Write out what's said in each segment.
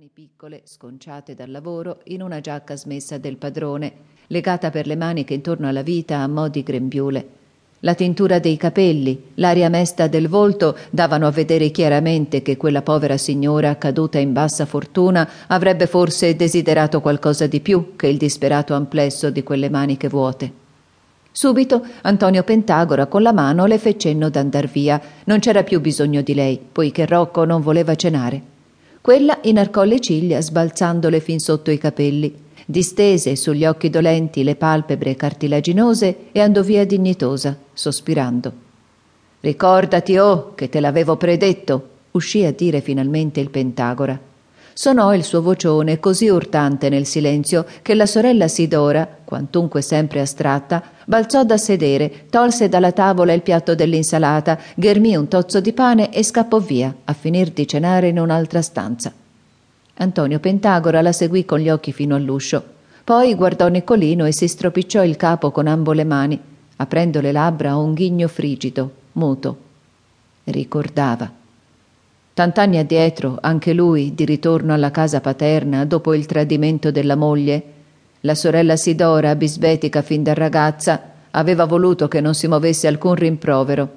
mani piccole, sconciate dal lavoro, in una giacca smessa del padrone, legata per le maniche intorno alla vita a mo' di grembiule. La tintura dei capelli, l'aria mesta del volto davano a vedere chiaramente che quella povera signora, caduta in bassa fortuna, avrebbe forse desiderato qualcosa di più che il disperato amplesso di quelle maniche vuote. Subito Antonio Pentàgora con la mano le fe cenno d'andar via. Non c'era più bisogno di lei, poiché Rocco non voleva cenare. Quella inarcò le ciglia sbalzandole fin sotto i capelli, distese sugli occhi dolenti le palpebre cartilaginose e andò via dignitosa, sospirando. «Ricordati, oh, che te l'avevo predetto», uscì a dire finalmente il Pentàgora. Sonò il suo vocione così urtante nel silenzio che la sorella Sidora, quantunque sempre astratta, balzò da sedere, tolse dalla tavola il piatto dell'insalata, ghermì un tozzo di pane e scappò via a finir di cenare in un'altra stanza. Antonio Pentàgora la seguì con gli occhi fino all'uscio, poi guardò Nicolino e si stropicciò il capo con ambo le mani, aprendo le labbra a un ghigno frigido, muto. Ricordava. Tant'anni addietro, anche lui, di ritorno alla casa paterna dopo il tradimento della moglie, la sorella Sidora, bisbetica fin da ragazza, aveva voluto che non si muovesse alcun rimprovero.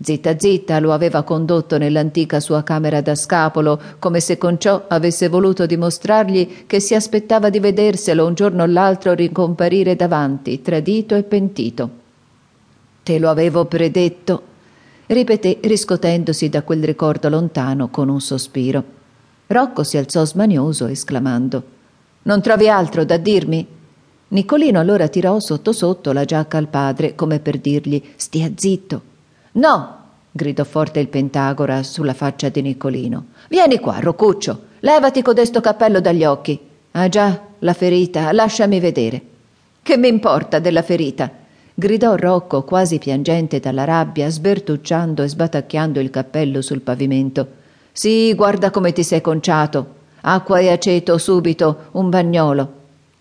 Zitta zitta lo aveva condotto nell'antica sua camera da scapolo, come se con ciò avesse voluto dimostrargli che si aspettava di vederselo un giorno o l'altro ricomparire davanti, tradito e pentito. «Te lo avevo predetto», ripeté, riscotendosi da quel ricordo lontano con un sospiro. Rocco si alzò smanioso, esclamando: «Non trovi altro da dirmi?» Nicolino allora tirò sotto sotto la giacca al padre, come per dirgli: «Stia zitto». «No!» gridò forte il Pentàgora sulla faccia di Nicolino. «Vieni qua, Roccuccio, levati codesto cappello dagli occhi. Ah già, la ferita, lasciami vedere». «Che m'importa della ferita?» gridò Rocco, quasi piangente dalla rabbia, sbertucciando e sbatacchiando il cappello sul pavimento. «Sì, guarda come ti sei conciato. Acqua e aceto, subito, un bagnolo».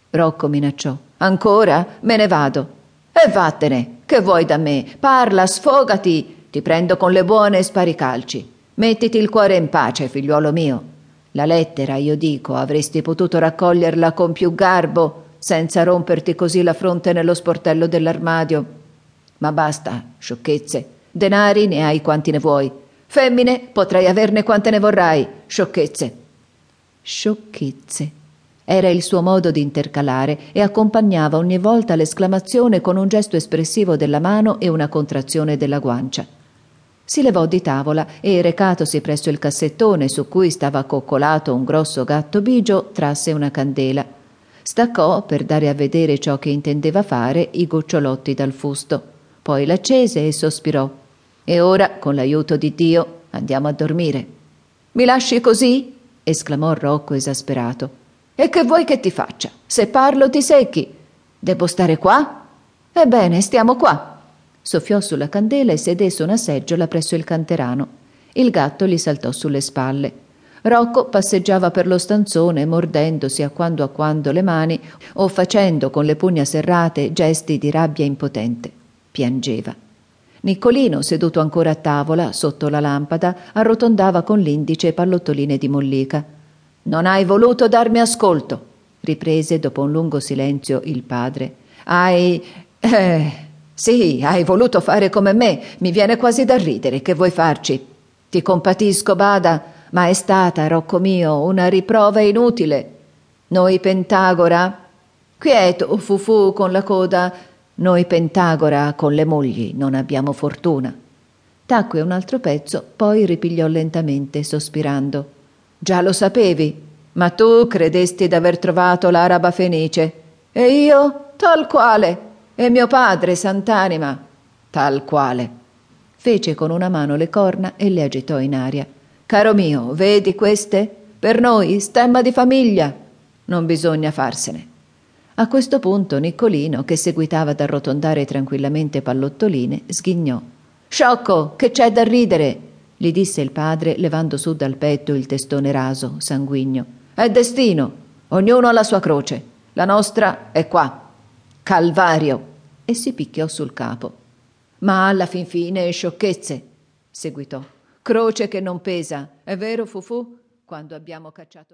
Rocco minacciò: «Ancora? Me ne vado». «E vattene, che vuoi da me? Parla, sfogati, ti prendo con le buone e sparicalci. Mettiti il cuore in pace, figliuolo mio. La lettera, io dico, avresti potuto raccoglierla con più garbo, senza romperti così la fronte nello sportello dell'armadio. Ma basta sciocchezze, denari ne hai quanti ne vuoi, femmine potrai averne quante ne vorrai. Sciocchezze era il suo modo di intercalare, e accompagnava ogni volta l'esclamazione con un gesto espressivo della mano e una contrazione della guancia. Si levò di tavola e, recatosi presso il cassettone su cui stava accoccolato un grosso gatto bigio, trasse una candela, staccò per dare a vedere ciò che intendeva fare i gocciolotti dal fusto, poi l'accese e sospirò: «E ora, con l'aiuto di Dio, andiamo a dormire». «Mi lasci così?» esclamò Rocco esasperato. «E che vuoi che ti faccia? Se parlo ti secchi. Devo stare qua? Ebbene, stiamo qua». Soffiò sulla candela e sedé su una seggiola presso il canterano. Il gatto gli saltò sulle spalle. Rocco passeggiava per lo stanzone, mordendosi a quando le mani o facendo con le pugna serrate gesti di rabbia impotente. Piangeva. Nicolino, seduto ancora a tavola sotto la lampada, arrotondava con l'indice pallottoline di mollica. «Non hai voluto darmi ascolto», riprese dopo un lungo silenzio il padre. Hai voluto fare come me. Mi viene quasi da ridere, che vuoi farci? Ti compatisco, bada, ma è stata, Rocco mio, una riprova inutile. Noi Pentàgora, quieto, fufù con la coda, noi Pentàgora con le mogli non abbiamo fortuna». Tacque un altro pezzo, poi ripigliò lentamente, sospirando: «Già lo sapevi, ma tu credesti d'aver trovato l'araba fenice, e io tal quale, e mio padre, sant'anima, tal quale». Fece con una mano le corna e le agitò in aria. «Caro mio, vedi queste? Per noi stemma di famiglia. Non bisogna farsene». A questo punto Nicolino, che seguitava ad arrotondare tranquillamente pallottoline, sghignò. «Sciocco, che c'è da ridere?» gli disse il padre, levando su dal petto il testone raso, sanguigno. «È destino, ognuno ha la sua croce, la nostra è qua. Calvario!» E si picchiò sul capo. «Ma alla fin fine sciocchezze», seguitò. «Croce che non pesa, è vero, fufù, quando abbiamo cacciato